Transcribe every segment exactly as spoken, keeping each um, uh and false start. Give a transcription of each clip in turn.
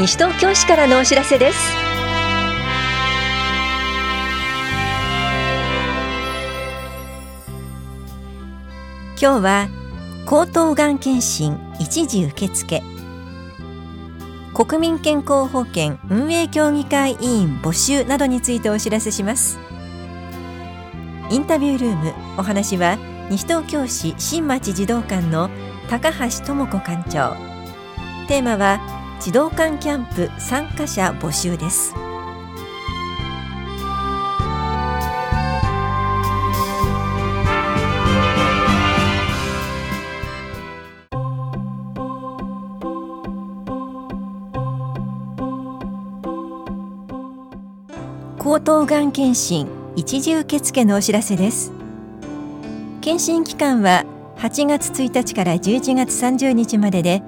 西東京市からのお知らせです。今日は喉頭がん検診一時受付、国民健康保険運営協議会委員募集などについてお知らせします。インタビュールーム、お話は西東京市新町児童館の高橋智子館長。テーマは児童館キャンプ参加者募集です。喉頭がん検診一時受付のお知らせです。検診期間ははちがつついたちからじゅういちがつさんじゅうにちまでで、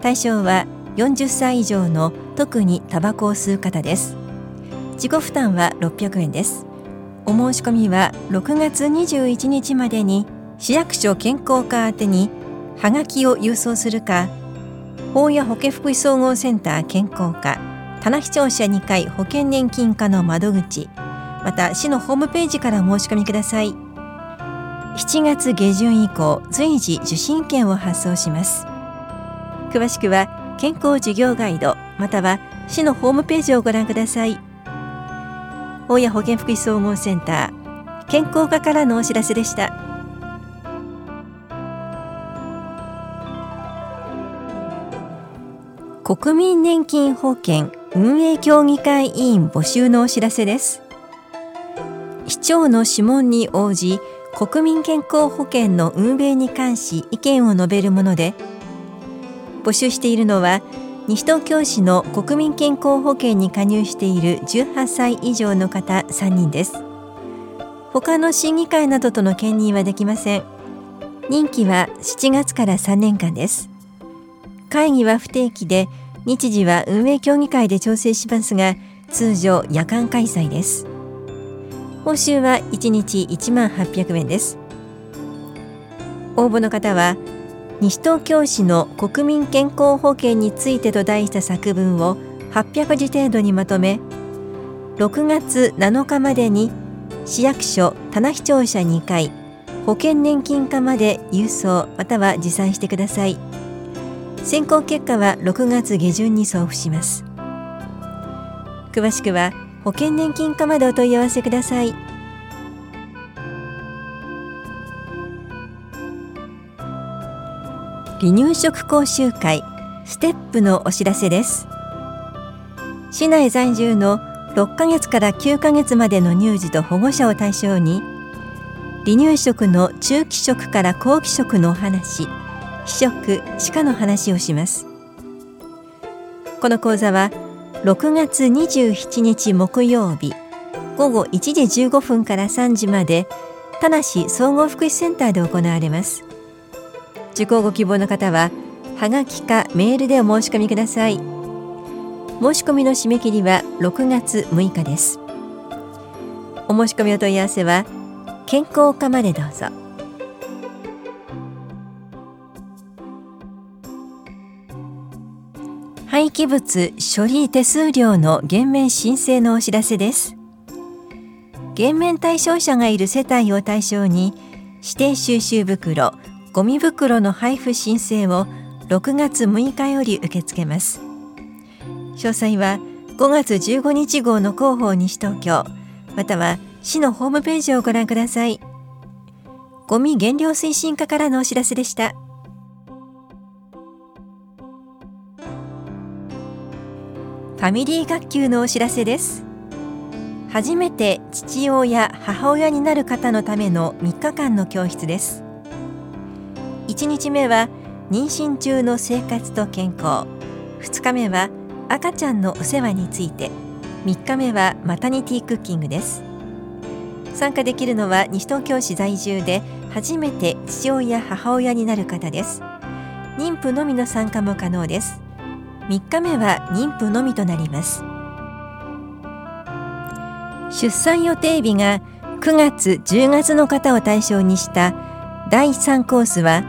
対象はよんじゅっさい以上の特にタバコを吸う方です。自己負担はろっぴゃくえんです。お申し込みはろくがつにじゅういちにちまでに市役所健康課宛てにはがきを郵送するか、法や保健福祉総合センター健康課、棚視聴者にかい保険年金課の窓口、また市のホームページから申し込みください。しちがつげじゅん以降、随時受診券を発送します。詳しくは健康事業ガイドまたは市のホームページをご覧ください。大谷保健福祉総合センター健康課からのお知らせでした。国民年金保険運営協議会委員募集のお知らせです。市長の諮問に応じ、国民健康保険の運営に関し意見を述べるもので、募集しているのは西東京市の国民健康保険に加入しているじゅうはっさい以上の方さんにんです。他の市議会などとの兼任はできません。任期はしちがつからさんねんかんです。会議は不定期で、日時は運営協議会で調整しますが、通常夜間開催です。報酬はいちにちいちまんはっぴゃくえんです。応募の方は、西東京市の国民健康保険についてと題した作文をはっぴゃくじ程度にまとめ、ろくがつなのかまでに市役所棚視聴者にかい保険年金課まで郵送または持参してください。選考結果はろくがつげじゅんに送付します。詳しくは保険年金課までお問い合わせください。離乳食講習会ステップのお知らせです。市内在住のろっかげつからきゅうかげつまでの乳児と保護者を対象に、離乳食の中期食から後期食のお話、非食・歯科の話をします。この講座はろくがつにじゅうしちにち木曜日ごごいちじじゅうごふんからさんじまで、田梨総合福祉センターで行われます。受講ご希望の方ははがきかメールでお申し込みください。申し込みの締め切りはろくがつむいかです。お申し込みお問い合わせは健康課までどうぞ。廃棄物処理手数料の減免申請のお知らせです。減免対象者がいる世帯を対象に、指定収集袋、ゴミ袋の配布申請をろくがつむいかより受け付けます。詳細はごがつじゅうごにち号の広報西東京または市のホームページをご覧ください。ゴミ減量推進課からのお知らせでした。ファミリー学級のお知らせです。初めて父親・母親になる方のためのみっかかんの教室です。いちにちめは妊娠中の生活と健康、ふつかめは赤ちゃんのお世話について、みっかめはマタニティクッキングです。参加できるのは西東京市在住で初めて父親・母親になる方です。妊婦のみの参加も可能です。みっかめは妊婦のみとなります。出産予定日がくがつじゅうがつの方を対象にしただいさんコースは、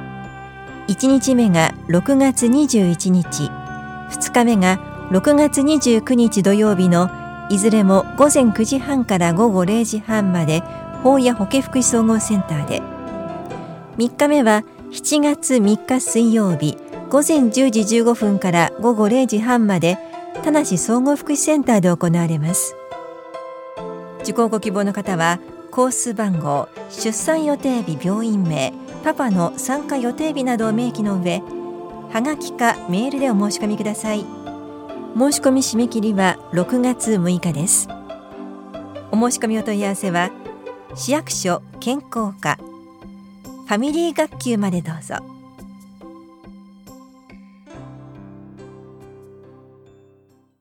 いちにちめがろくがつにじゅういちにち、ふつかめがろくがつにじゅうくにち土曜日のいずれも午前くじはんから午後れいじはんまで保谷保健福祉総合センターで、みっかめはしちがつみっか水曜日午前じゅうじじゅうごふんから午後れいじはんまで田梨総合福祉センターで行われます。受講ご希望の方はコース番号、出産予定日、病院名、パパの参加予定日などを明記の上、はがきかメールでお申し込みください。申し込み締め切りはろくがつむいかです。お申し込みお問い合わせは市役所健康課ファミリー学級までどうぞ。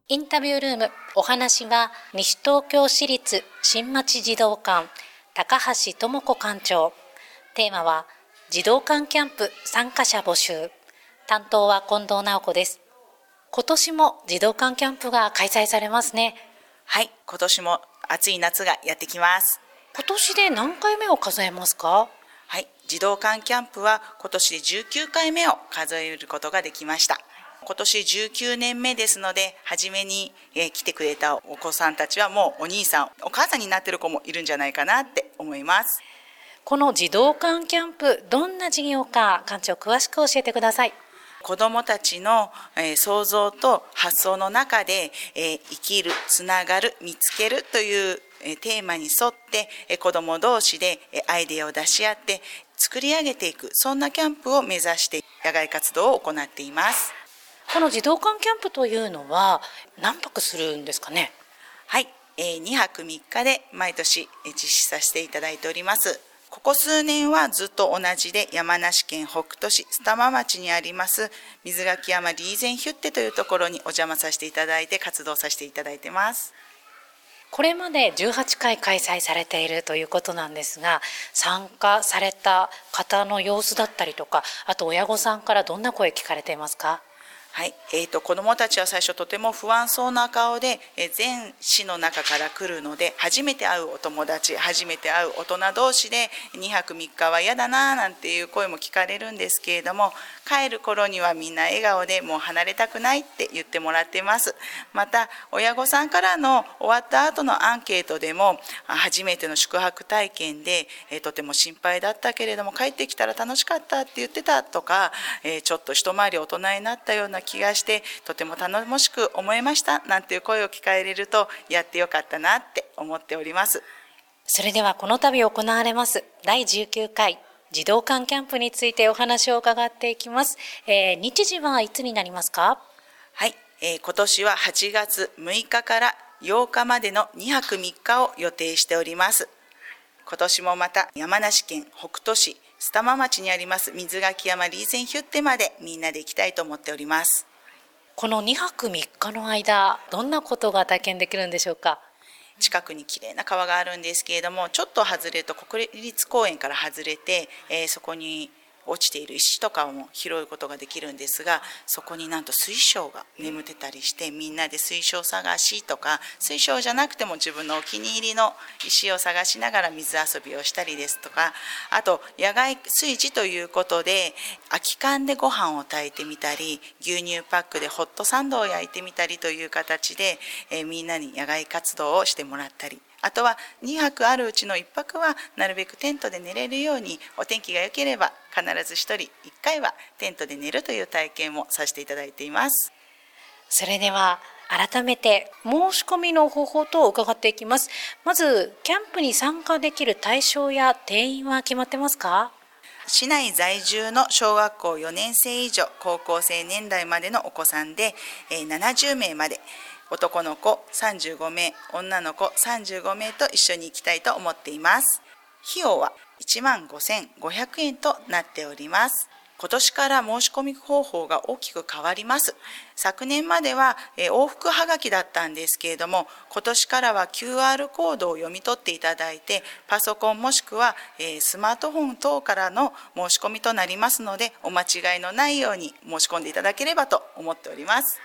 インタビュールーム、お話は西東京市立新町児童館高橋智子館長。テーマは児童館キャンプ参加者募集。担当は近藤直子です。今年も児童館キャンプが開催されますね。はい、今年も暑い夏がやってきます。今年で何回目を数えますか？はい、児童館キャンプは今年じゅうきゅうかいめを数えることができました。今年じゅうきゅうねんめですので、初めに来てくれたお子さんたちはもうお兄さん、お母さんになってる子もいるんじゃないかなって思います。この児童館キャンプ、どんな事業か館長詳しく教えてください。子どもたちの想像と発想の中で、生きる、つながる、見つけるというテーマに沿って子ども同士でアイデアを出し合って作り上げていく、そんなキャンプを目指して野外活動を行っています。この児童館キャンプというのは何泊するんですかね？はい、にはくみっかで毎年実施させていただいております。ここ数年はずっと同じで、山梨県北杜市須玉町にあります水垣山リーゼンヒュッテというところにお邪魔させていただいて活動させていただいてます。これまでじゅうはちかい開催されているということなんですが、参加された方の様子だったりとか、あと親御さんからどんな声聞かれていますか？はい、えーと、子どもたちは最初とても不安そうな顔で、えー、全市の中から来るので、初めて会うお友達、初めて会う大人同士でにはくみっかは嫌だななんていう声も聞かれるんですけれども、帰る頃にはみんな笑顔でもう離れたくないって言ってもらってます。また親御さんからの終わった後のアンケートでも、初めての宿泊体験で、えー、とても心配だったけれども帰ってきたら楽しかったって言ってたとか、えー、ちょっと一回り大人になったような気がしてとても楽しく思いましたなんていう声を聞かれると、やってよかったなって思っております。それではこの度行われますだいじゅうきゅうかい児童館キャンプについてお話を伺っていきます、えー、日時はいつになりますか？はい、えー、今年ははちがつむいかからようかまでのにはくみっかを予定しております。今年もまた山梨県北杜市須玉町にあります水垣山リーゼンヒュッテまでみんなで行きたいと思っております。このにはくみっかの間、どんなことが体験できるんでしょうか？近くに綺麗な川があるんですけれども、ちょっと外れると国立公園から外れて、えー、そこに落ちている石とかも拾うことができるんですが、そこになんと水晶が眠ってたりして、みんなで水晶探しとか、水晶じゃなくても自分のお気に入りの石を探しながら水遊びをしたりですとか、あと野外炊事ということで空き缶でご飯を炊いてみたり、牛乳パックでホットサンドを焼いてみたりという形で、えー、みんなに野外活動をしてもらったり、あとはにはくあるうちのいっぱくはなるべくテントで寝れるように、お天気が良ければ必ずひとりいっかいはテントで寝るという体験もさせていただいています。それでは改めて申し込みの方法と伺っていきます。まずキャンプに参加できる対象や定員は決まってますか？市内在住の小学校よねんせい以上、高校生年代までのお子さんでななじゅうめいまで、男の子さんじゅうごめい、女の子さんじゅうごめいと一緒に行きたいと思っています。費用はいちまんごせんごひゃくえんとなっております。今年から申し込み方法が大きく変わります。昨年までは往復はがきだったんですけれども、今年からは キューアール コードを読み取っていただいて、パソコンもしくはスマートフォン等からの申し込みとなりますので、お間違いのないように申し込んでいただければと思っております。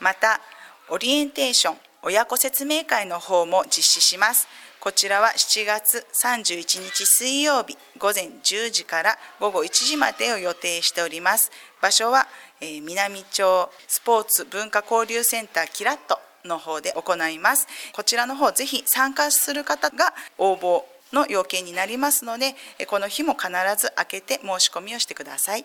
また、オリエンテーション、親子説明会の方も実施します。こちらはしちがつさんじゅういちにち水曜日ごぜんじゅうじからごごいちじまでを予定しております。場所は、えー、南町スポーツ文化交流センターキラットの方で行います。こちらの方ぜひ参加する方が応募の要件になりますので、この日も必ず開けて申し込みをしてください。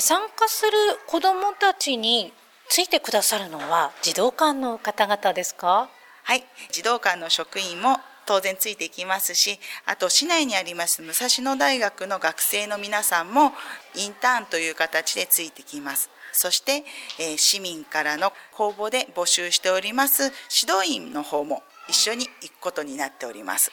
参加する子どもたちについてくださるのは児童館の方々ですか？はい、児童館の職員も当然ついていきますし、あと市内にあります武蔵野大学の学生の皆さんもインターンという形でついてきます。そして市民からの公募で募集しております指導員の方も一緒に行くことになっております。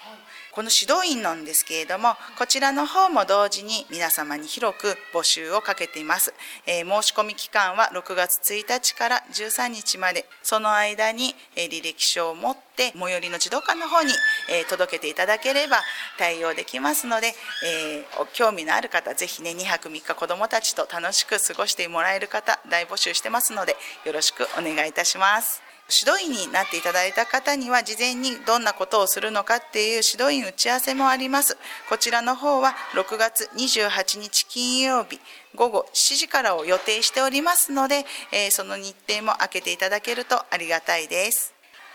この指導員なんですけれども、こちらの方も同時に皆様に広く募集をかけています。えー、申し込み期間はろくがつついたちからじゅうさんにちまで、その間に、えー、履歴書を持って最寄りの児童館の方に、えー、届けていただければ対応できますので、えー、興味のある方ぜひね、にはくみっか子どもたちと楽しく過ごしてもらえる方大募集してますので、よろしくお願いいたします。指導員になっていただいた方には事前にどんなことをするのかっていう指導員打ち合わせもあります。こちらの方はろくがつにじゅうはちにち金曜日ごごしちじからを予定しておりますので、えー、その日程も開けていただけるとありがたいです。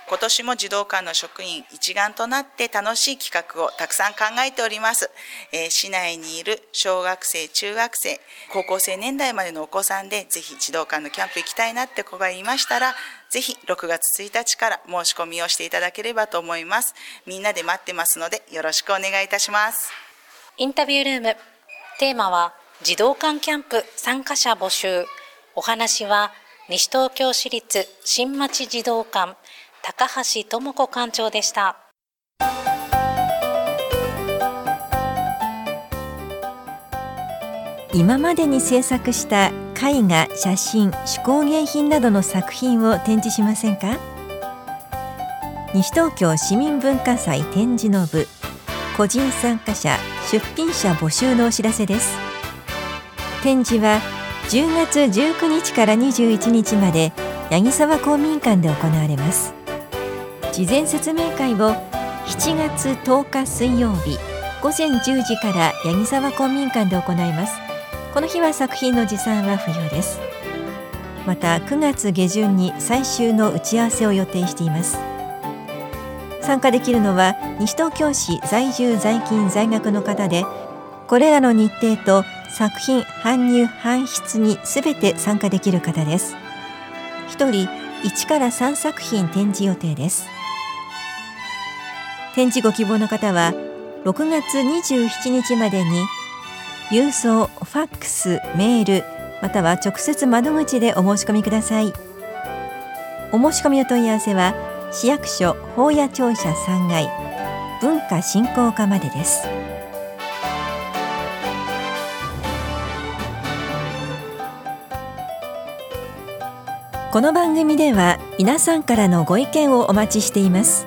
今年も児童館の職員一丸となって楽しい企画をたくさん考えております。えー、市内にいる小学生、中学生、高校生年代までのお子さんでぜひ児童館のキャンプ行きたいなって子がいましたら、ぜひろくがつついたちから申し込みをしていただければと思います。みんなで待ってますのでよろしくお願いいたします。インタビュールーム、テーマは児童館キャンプ参加者募集。お話は西東京市立新町児童館高橋智子館長でした。今までに制作した絵画、写真、手工芸品などの作品を展示しませんか？西東京市民文化祭展示の部、個人参加者・出品者募集のお知らせです。展示はじゅうがつじゅうくにちからにじゅういちにちまで八木沢公民館で行われます。事前説明会をしちがつとおか水曜日ごぜんじゅうじから八木沢公民館で行います。この日は作品の持参は不要です。またくがつげじゅんに最終の打ち合わせを予定しています。参加できるのは西東京市在住在勤在学の方で、これらの日程と作品搬入搬出にすべて参加できる方です。ひとりいちからさんさくひん展示予定です。展示ご希望の方はろくがつにじゅうしちにちまでに郵送、ファックス、メールまたは直接窓口でお申し込みください。お申し込みお問い合わせは市役所保谷庁舎さんがい文化振興課までです。この番組では皆さんからのご意見をお待ちしています。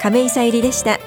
亀井さゆりでした。